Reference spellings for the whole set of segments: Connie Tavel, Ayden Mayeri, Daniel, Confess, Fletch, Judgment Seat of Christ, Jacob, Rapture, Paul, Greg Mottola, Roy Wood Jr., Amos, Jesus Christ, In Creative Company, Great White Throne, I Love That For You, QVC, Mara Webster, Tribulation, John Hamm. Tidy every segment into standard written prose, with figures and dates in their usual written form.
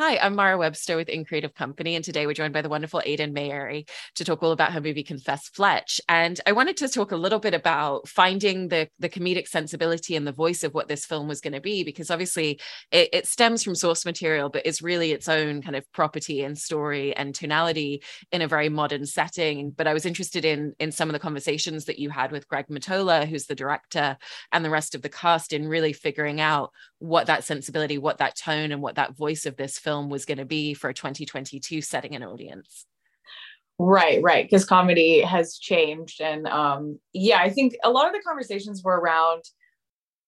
Hi, I'm Mara Webster with In Creative Company, and today we're joined by the wonderful Ayden Mayeri to talk all about her movie Confess, Fletch. And I wanted to talk a little bit about finding the comedic sensibility and the voice of what this film was going to be, because obviously it stems from source material, but it's really its own kind of property and story and tonality in a very modern setting. But I was interested in some of the conversations that you had with Greg Mottola, who's the director, and the rest of the cast in really figuring out what that sensibility, what that tone, and what that voice of this film was going to be for a 2022 setting and audience. Right. Because comedy has changed. And I think a lot of the conversations were around,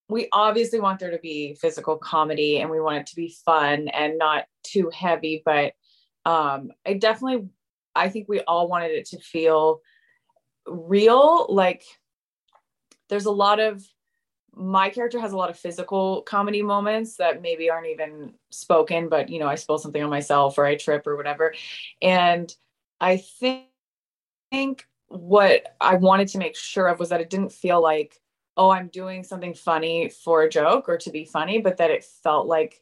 we obviously want there to be physical comedy and we want it to be fun and not too heavy. But I think we all wanted it to feel real. Like there's a lot of, my character has a lot of physical comedy moments that maybe aren't even spoken, but, you know, I spill something on myself or I trip or whatever. And I think what I wanted to make sure of was that it didn't feel like, oh, I'm doing something funny for a joke or to be funny, but that it felt like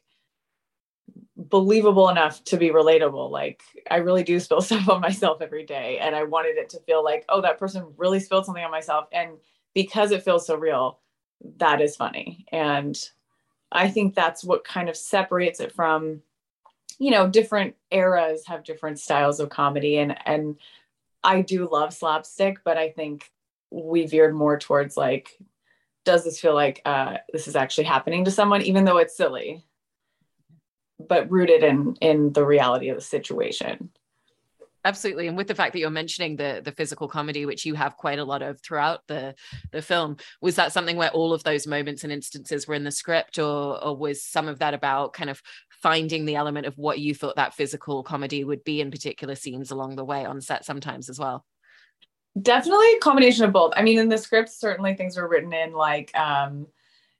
believable enough to be relatable. Like I really do spill stuff on myself every day. And I wanted it to feel like, oh, that person really spilled something on myself. And because it feels so real, that is funny. And I think that's what kind of separates it from, you know, different eras have different styles of comedy. And I do love slapstick, but I think we veered more towards like, does this feel like this is actually happening to someone, even though it's silly, but rooted in the reality of the situation. Absolutely. And with the fact that you're mentioning the physical comedy, which you have quite a lot of throughout the film, was that something where all of those moments and instances were in the script, or was some of that about kind of finding the element of what you thought that physical comedy would be in particular scenes along the way on set sometimes as well? Definitely a combination of both. I mean, in the script, certainly things were written in like,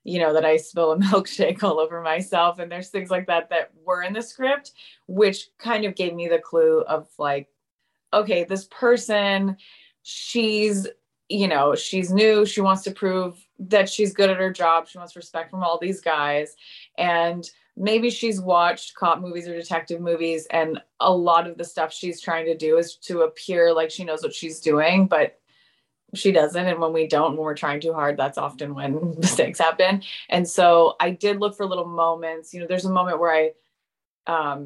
you know, that I spill a milkshake all over myself. And there's things like that were in the script, which kind of gave me the clue of like, okay, this person, she's new. She wants to prove that she's good at her job. She wants respect from all these guys. And maybe she's watched cop movies or detective movies. And a lot of the stuff she's trying to do is to appear like she knows what she's doing, but she doesn't. And when we're trying too hard, that's often when mistakes happen. And so I did look for little moments. You know, there's a moment where I,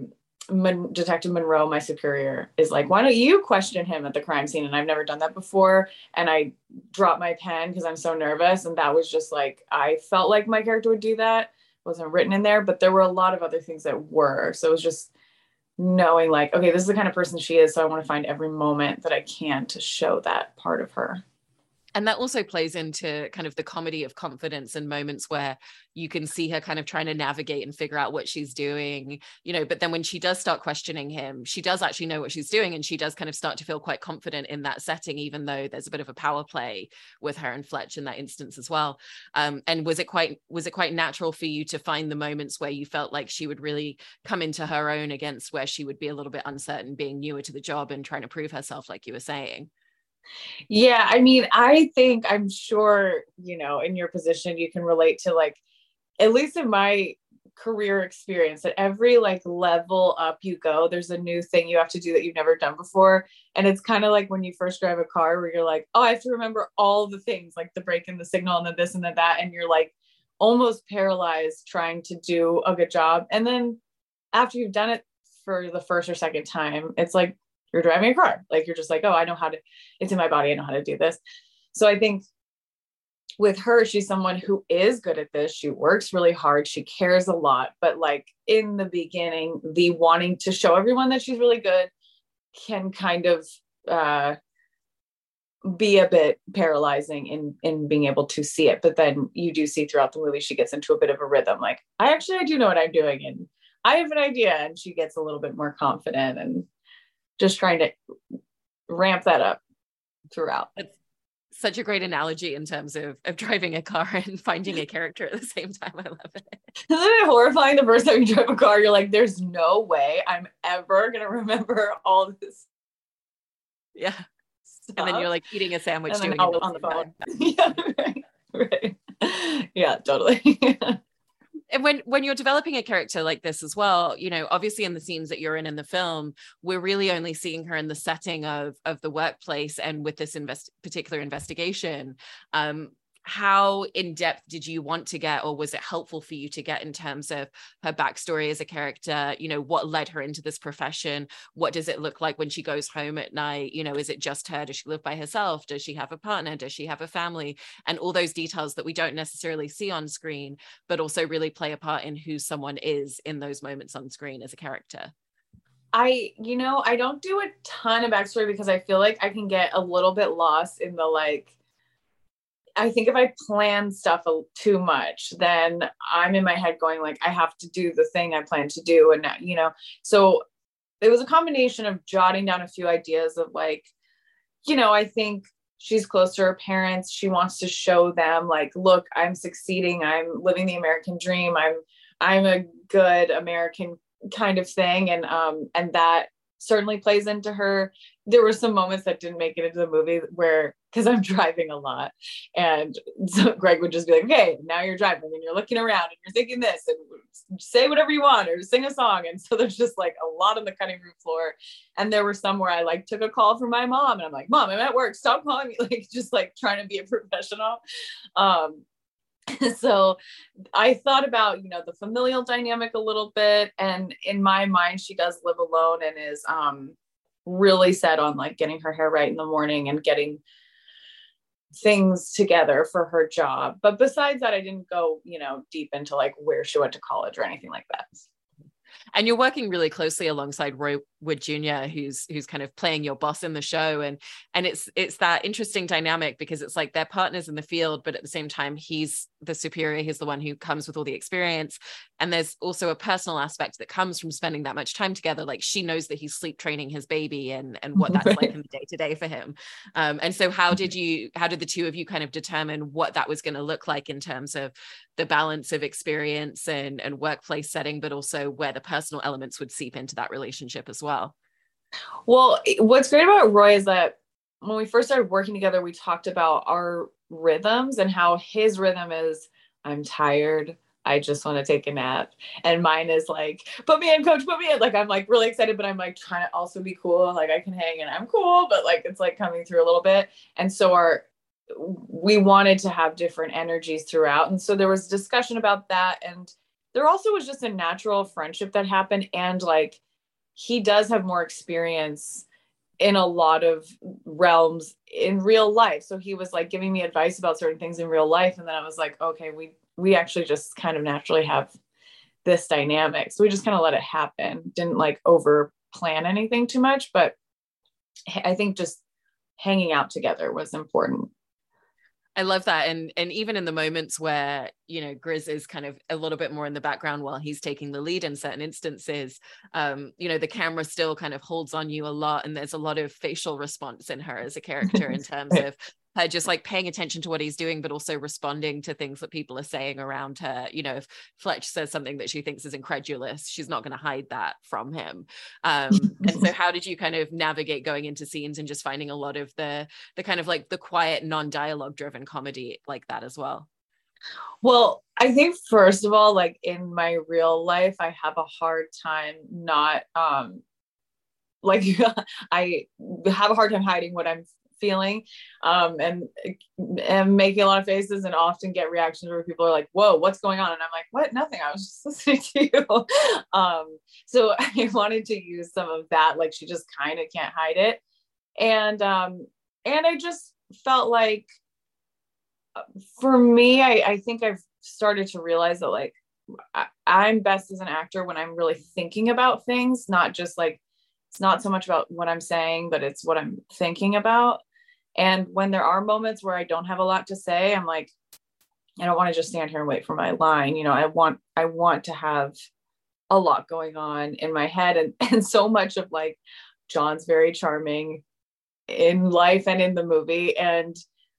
Detective Monroe, my superior, is like, why don't you question him at the crime scene? And I've never done that before. And I dropped my pen because I'm so nervous. And that was just like, I felt like my character would do that. It wasn't written in there, but there were a lot of other things that were. So it was just knowing like, okay, this is the kind of person she is. So I want to find every moment that I can to show that part of her. And that also plays into kind of the comedy of confidence and moments where you can see her kind of trying to navigate and figure out what she's doing, you know, but then when she does start questioning him, she does actually know what she's doing and she does kind of start to feel quite confident in that setting, even though there's a bit of a power play with her and Fletch in that instance as well. And was it quite natural for you to find the moments where you felt like she would really come into her own against where she would be a little bit uncertain, being newer to the job and trying to prove herself, like you were saying? Yeah, I mean, I think I'm sure, you know, in your position, you can relate to like, at least in my career experience, at every like level up you go, there's a new thing you have to do that you've never done before. And it's kind of like when you first drive a car where you're like, oh, I have to remember all the things like the brake and the signal and the this and the that. And you're like almost paralyzed trying to do a good job. And then after you've done it for the first or second time, it's like, you're driving a car. Like, you're just like, oh, I know how to, it's in my body. I know how to do this. So I think with her, she's someone who is good at this. She works really hard. She cares a lot, but like in the beginning, the wanting to show everyone that she's really good can kind of be a bit paralyzing in being able to see it. But then you do see throughout the movie, she gets into a bit of a rhythm. Like, I do know what I'm doing and I have an idea, and she gets a little bit more confident and just trying to ramp that up throughout. It's such a great analogy in terms of driving a car and finding a character at the same time. I love it. Isn't it horrifying the first time you drive a car? You're like, there's no way I'm ever going to remember all this. Yeah. Stuff. And then you're like eating a sandwich, doing it on the phone. Yeah, right. Yeah, totally. And when you're developing a character like this as well, you know, obviously in the scenes that you're in the film, we're really only seeing her in the setting of the workplace and with this particular investigation. How in depth did you want to get, or was it helpful for you to get in terms of her backstory as a character? You know, what led her into this profession? What does it look like when she goes home at night? You know, is it just her? Does she live by herself? Does she have a partner? Does she have a family? And all those details that we don't necessarily see on screen, but also really play a part in who someone is in those moments on screen as a character. I don't do a ton of backstory because I feel like I can get a little bit lost in the, like, I think if I plan stuff too much, then I'm in my head going like, I have to do the thing I plan to do. And, you know, so it was a combination of jotting down a few ideas of like, you know, I think she's close to her parents. She wants to show them like, look, I'm succeeding. I'm living the American dream. I'm a good American kind of thing. And that certainly plays into her. There were some moments that didn't make it into the movie where, because I'm driving a lot, and so Greg would just be like, okay, now you're driving and you're looking around and you're thinking this and say whatever you want or sing a song. And so there's just like a lot on the cutting room floor. And there were some where I like took a call from my mom and I'm like, Mom, I'm at work, stop calling me, like just like trying to be a professional. So I thought about, you know, the familial dynamic a little bit. And in my mind, she does live alone and is really set on like getting her hair right in the morning and getting things together for her job. But besides that, I didn't go, you know, deep into like where she went to college or anything like that. And you're working really closely alongside Roy Wood Jr., who's kind of playing your boss in the show. And it's that interesting dynamic because it's like they're partners in the field, but at the same time, he's the superior. He's the one who comes with all the experience. And there's also a personal aspect that comes from spending that much time together. Like she knows that he's sleep training his baby and what that's like in the day-to-day for him. And so how did the two of you kind of determine what that was going to look like in terms of the balance of experience and workplace setting, but also where the personal elements would seep into that relationship as well? Well, what's great about Roy is that when we first started working together, we talked about our rhythms and how his rhythm is, I'm tired, I just want to take a nap. And mine is like, put me in, coach, put me in. Like, I'm like really excited, but I'm like trying to also be cool. Like I can hang and I'm cool, but like, it's like coming through a little bit. And so we wanted to have different energies throughout. And so there was discussion about that. And there also was just a natural friendship that happened. And like, he does have more experience in a lot of realms in real life. So he was like giving me advice about certain things in real life. And then I was like, okay, we actually just kind of naturally have this dynamic. So we just kind of let it happen. Didn't like over plan anything too much, but I think just hanging out together was important. I love that. And even in the moments where, you know, Grizz is kind of a little bit more in the background while he's taking the lead in certain instances, you know, the camera still kind of holds on you a lot. And there's a lot of facial response in her as a character in terms of her just like paying attention to what he's doing, but also responding to things that people are saying around her. You know, if Fletch says something that she thinks is incredulous, she's not going to hide that from him. And so how did you kind of navigate going into scenes and just finding a lot of the kind of like the quiet, non-dialogue driven comedy like that as well? Well, I think first of all, like in my real life, I have a hard time not like I have a hard time hiding what I'm feeling and making a lot of faces, and often get reactions where people are like, whoa, what's going on? And I'm like, what? Nothing. I was just listening to you. So I wanted to use some of that. Like she just kind of can't hide it. And I just felt like for me, I think I've started to realize that like I'm best as an actor when I'm really thinking about things, not just like, it's not so much about what I'm saying, but it's what I'm thinking about. And when there are moments where I don't have a lot to say, I'm like, I don't want to just stand here and wait for my line. You know, I want to have a lot going on in my head. And so much of like, John's very charming in life and in the movie. And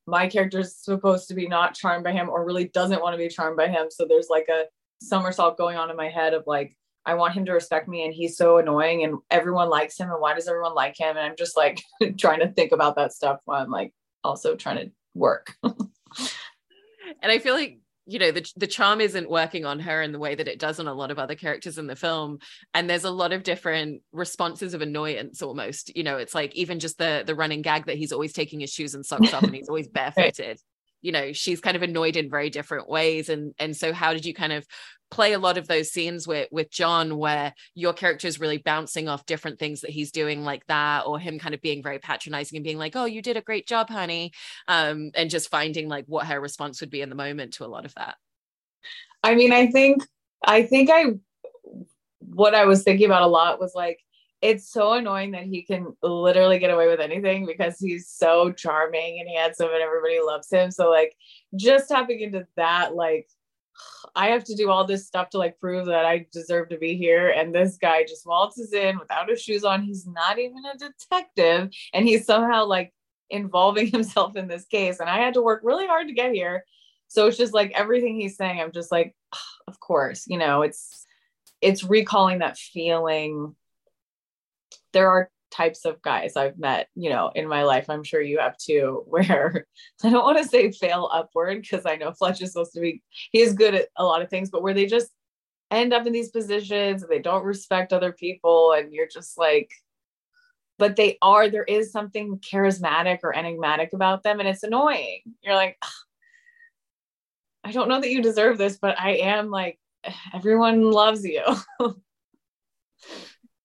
my character is supposed to be not charmed by him, or really doesn't want to be charmed by him. So there's like a somersault going on in my head of like, I want him to respect me and he's so annoying and everyone likes him. And why does everyone like him? And I'm just like trying to think about that stuff while I'm like also trying to work. And I feel like you know, the charm isn't working on her in the way that it does on a lot of other characters in the film. And there's a lot of different responses of annoyance almost, you know, it's like even just the running gag that he's always taking his shoes and socks off and he's always barefooted, you know, she's kind of annoyed in very different ways. And so how did you kind of play a lot of those scenes with John, where your character is really bouncing off different things that he's doing like that, or him kind of being very patronizing and being like, oh, you did a great job, honey. And just finding like what her response would be in the moment to a lot of that. I mean, I think what I was thinking about a lot was like, it's so annoying that he can literally get away with anything because he's so charming and handsome and everybody loves him. So like just tapping into that, like, I have to do all this stuff to like prove that I deserve to be here. And this guy just waltzes in without his shoes on. He's not even a detective. And he's somehow like involving himself in this case. And I had to work really hard to get here. So it's just like everything he's saying, I'm just like, of course, you know, it's recalling that feeling. There are types of guys I've met, you know, in my life, I'm sure you have too, where I don't want to say fail upward because I know Fletch is supposed to be, he is good at a lot of things, but where they just end up in these positions and they don't respect other people. And you're just like, but they are, there is something charismatic or enigmatic about them. And it's annoying. You're like, I don't know that you deserve this, but I am like, everyone loves you.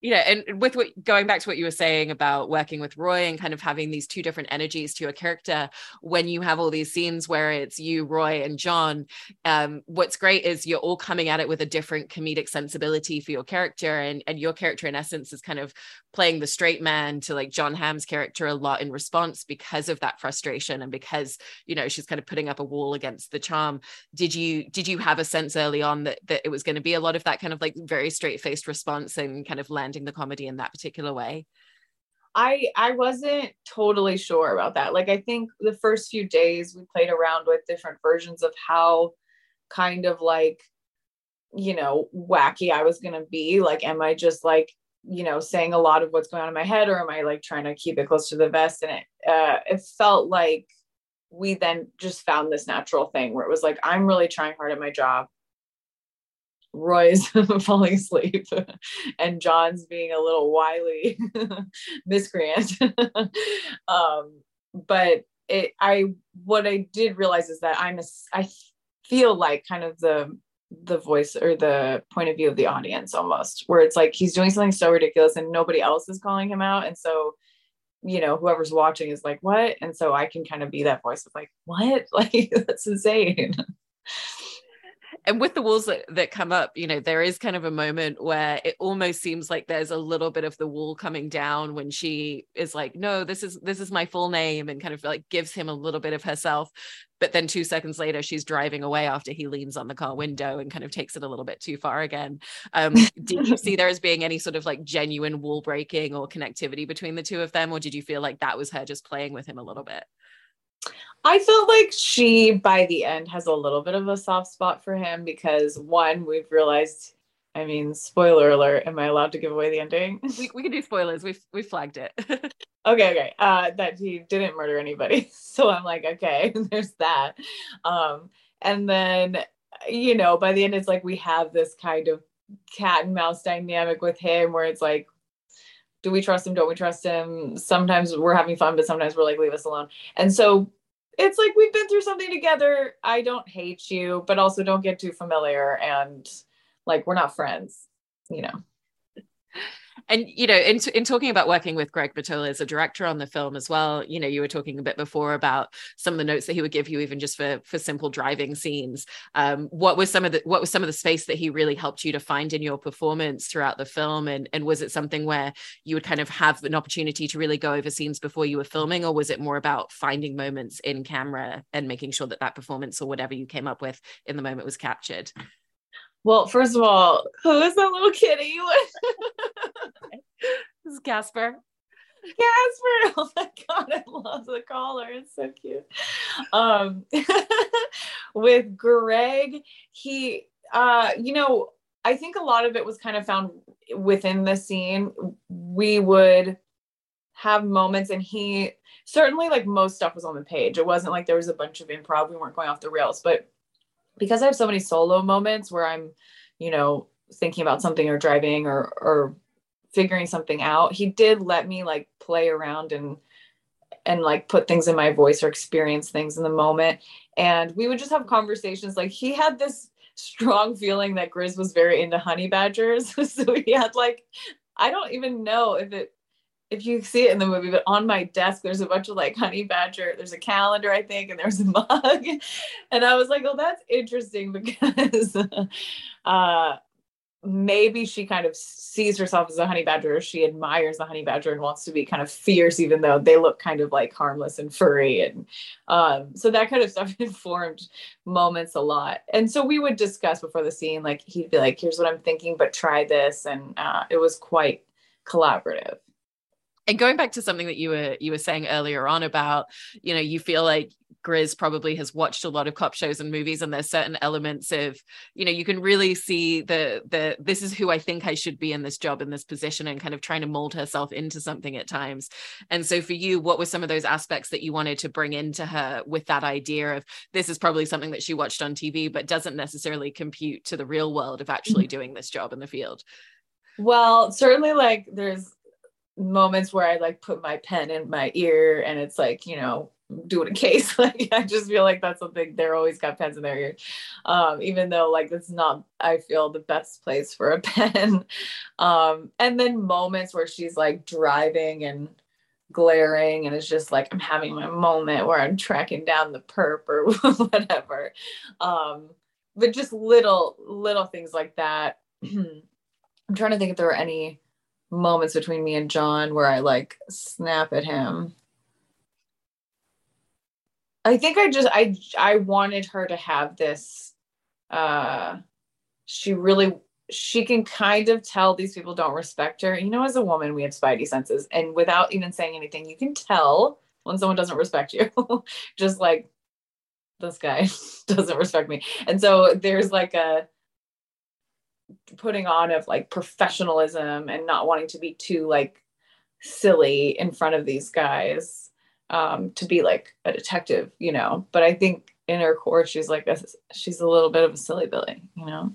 Yeah. And with what, going back to what you were saying about working with Roy and kind of having these two different energies to your character, when you have all these scenes where it's you, Roy, and John, what's great is you're all coming at it with a different comedic sensibility for your character. And your character in essence is kind of playing the straight man to like John Hamm's character a lot in response because of that frustration. And because, you know, she's kind of putting up a wall against the charm. Did you have a sense early on that it was going to be a lot of that kind of like very straight-faced response and kind of lens the comedy in that particular way? I wasn't totally sure about that. Like, I think the first few days we played around with different versions of how kind of like, you know, wacky I was going to be. Like, am I just like, you know, saying a lot of what's going on in my head, or am I like trying to keep it close to the vest? And it felt like we then just found this natural thing where it was like, I'm really trying hard at my job. Roy's falling asleep and John's being a little wily miscreant. But what I did realize is that I feel like kind of the voice or the point of view of the audience almost, where it's like, he's doing something so ridiculous and nobody else is calling him out. And so, you know, whoever's watching is like, what? And so I can kind of be that voice of like, what? Like, that's insane. And with the walls that come up, you know, there is kind of a moment where it almost seems like there's a little bit of the wall coming down when she is like, no, this is my full name, and kind of like gives him a little bit of herself. But then 2 seconds later, she's driving away after he leans on the car window and kind of takes it a little bit too far again. Did you see there as being any sort of like genuine wall breaking or connectivity between the two of them? Or did you feel like that was her just playing with him a little bit? I felt like she, by the end, has a little bit of a soft spot for him because, one, we've realized, I mean, spoiler alert, am I allowed to give away the ending? We can do spoilers. We flagged it. Okay. That he didn't murder anybody. So I'm like, okay, there's that. And then, you know, by the end, it's like we have this kind of cat and mouse dynamic with him where it's like, do we trust him? Don't we trust him? Sometimes we're having fun, but sometimes we're like, leave us alone. And so it's like, we've been through something together. I don't hate you, but also don't get too familiar. And like, we're not friends, you know? And, you know, in talking about working with Greg Mottola as a director on the film as well, you know, you were talking a bit before about some of the notes that he would give you, even just for simple driving scenes. What was some of the space that he really helped you to find in your performance throughout the film? And was it something where you would kind of have an opportunity to really go over scenes before you were filming, or was it more about finding moments in camera and making sure that performance or whatever you came up with in the moment was captured? Well, first of all, who is that little kitty? This is Casper. Casper! Oh my God, I love the collar. It's so cute. With Greg, he, you know, I think a lot of it was kind of found within the scene. We would have moments, and he certainly, like, most stuff was on the page. It wasn't like there was a bunch of improv. We weren't going off the rails, but because I have so many solo moments where I'm, you know, thinking about something or driving or figuring something out, he did let me like play around and like put things in my voice or experience things in the moment. And we would just have conversations. Like he had this strong feeling that Grizz was very into honey badgers. So he had like, I don't even know if you see it in the movie, but on my desk, there's a bunch of like honey badger, there's a calendar, I think, and there's a mug. And I was like, oh, that's interesting because maybe she kind of sees herself as a honey badger, or she admires the honey badger and wants to be kind of fierce, even though they look kind of like harmless and furry. And so that kind of stuff informed moments a lot. And so we would discuss before the scene, like he'd be like, here's what I'm thinking, but try this. And it was quite collaborative. And going back to something that you were saying earlier on about, you know, you feel like Grizz probably has watched a lot of cop shows and movies, and there's certain elements of, you know, you can really see the this is who I think I should be in this job, in this position, and kind of trying to mold herself into something at times. And so for you, what were some of those aspects that you wanted to bring into her with that idea of this is probably something that she watched on TV, but doesn't necessarily compute to the real world of actually doing this job in the field? Well, certainly like there's moments where I like put my pen in my ear and it's like, you know, doing a case. Like I just feel like that's something, they're always got pens in their ear. Even though like that's not, I feel, the best place for a pen. And then moments where she's like driving and glaring and it's just like, I'm having my moment where I'm tracking down the perp or whatever. But just little things like that. I'm trying to think if there were any moments between me and John where I like snap at him. I think I wanted her to have this, she can kind of tell these people don't respect her. You know, as a woman, we have spidey senses, and without even saying anything, you can tell when someone doesn't respect you, just like this guy doesn't respect me. And so there's like a putting on of like professionalism and not wanting to be too like silly in front of these guys, to be like a detective, you know, but I think in her core, she's a little bit of a silly Billy, you know?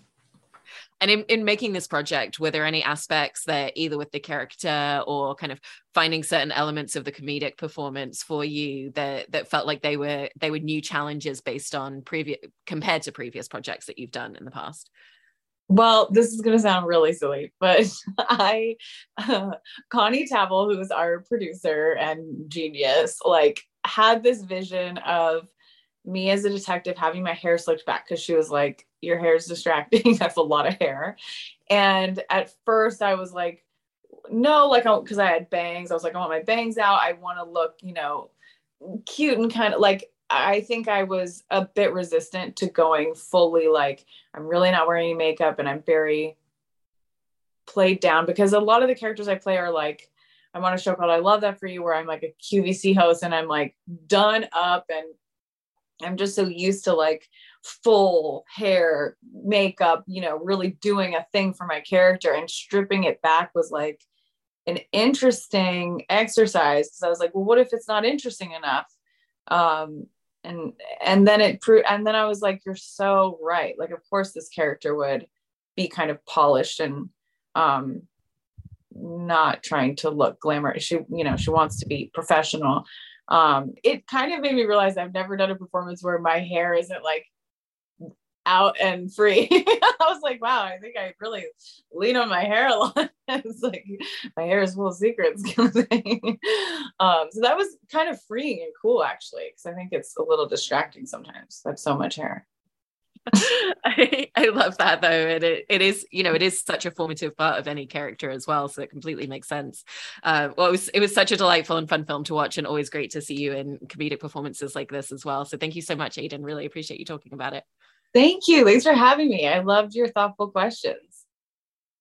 And in making this project, were there any aspects that either with the character or kind of finding certain elements of the comedic performance for you that felt like they were new challenges based on compared to previous projects that you've done in the past? Well, this is going to sound really silly, but Connie Tavel, who is our producer and genius, like had this vision of me as a detective having my hair slicked back. Cause she was like, your hair is distracting. That's a lot of hair. And at first I was like, no, like, cause I had bangs. I was like, I want my bangs out. I want to look, you know, cute and kind of like, I think I was a bit resistant to going fully like, I'm really not wearing any makeup and I'm very played down, because a lot of the characters I play are like, I'm on a show called I Love That For You, where I'm like a QVC host and I'm like done up, and I'm just so used to like full hair, makeup, you know, really doing a thing for my character, and stripping it back was like an interesting exercise. Cause I was like, well, what if it's not interesting enough? And then it proved, and then I was like, you're so right. Like, of course this character would be kind of polished and, not trying to look glamorous. She, you know, she wants to be professional. It kind of made me realize I've never done a performance where my hair isn't like out and free. I was like, wow, I think I really lean on my hair a lot. It's like my hair is full of secrets. So that was kind of freeing and cool, actually, because I think it's a little distracting sometimes. I have so much hair. I love that though, and it is, you know, it is such a formative part of any character as well, so it completely makes sense. Well, it was such a delightful and fun film to watch, and always great to see you in comedic performances like this as well. So thank you so much, Ayden. Really appreciate you talking about it. Thank you. Thanks for having me. I loved your thoughtful questions.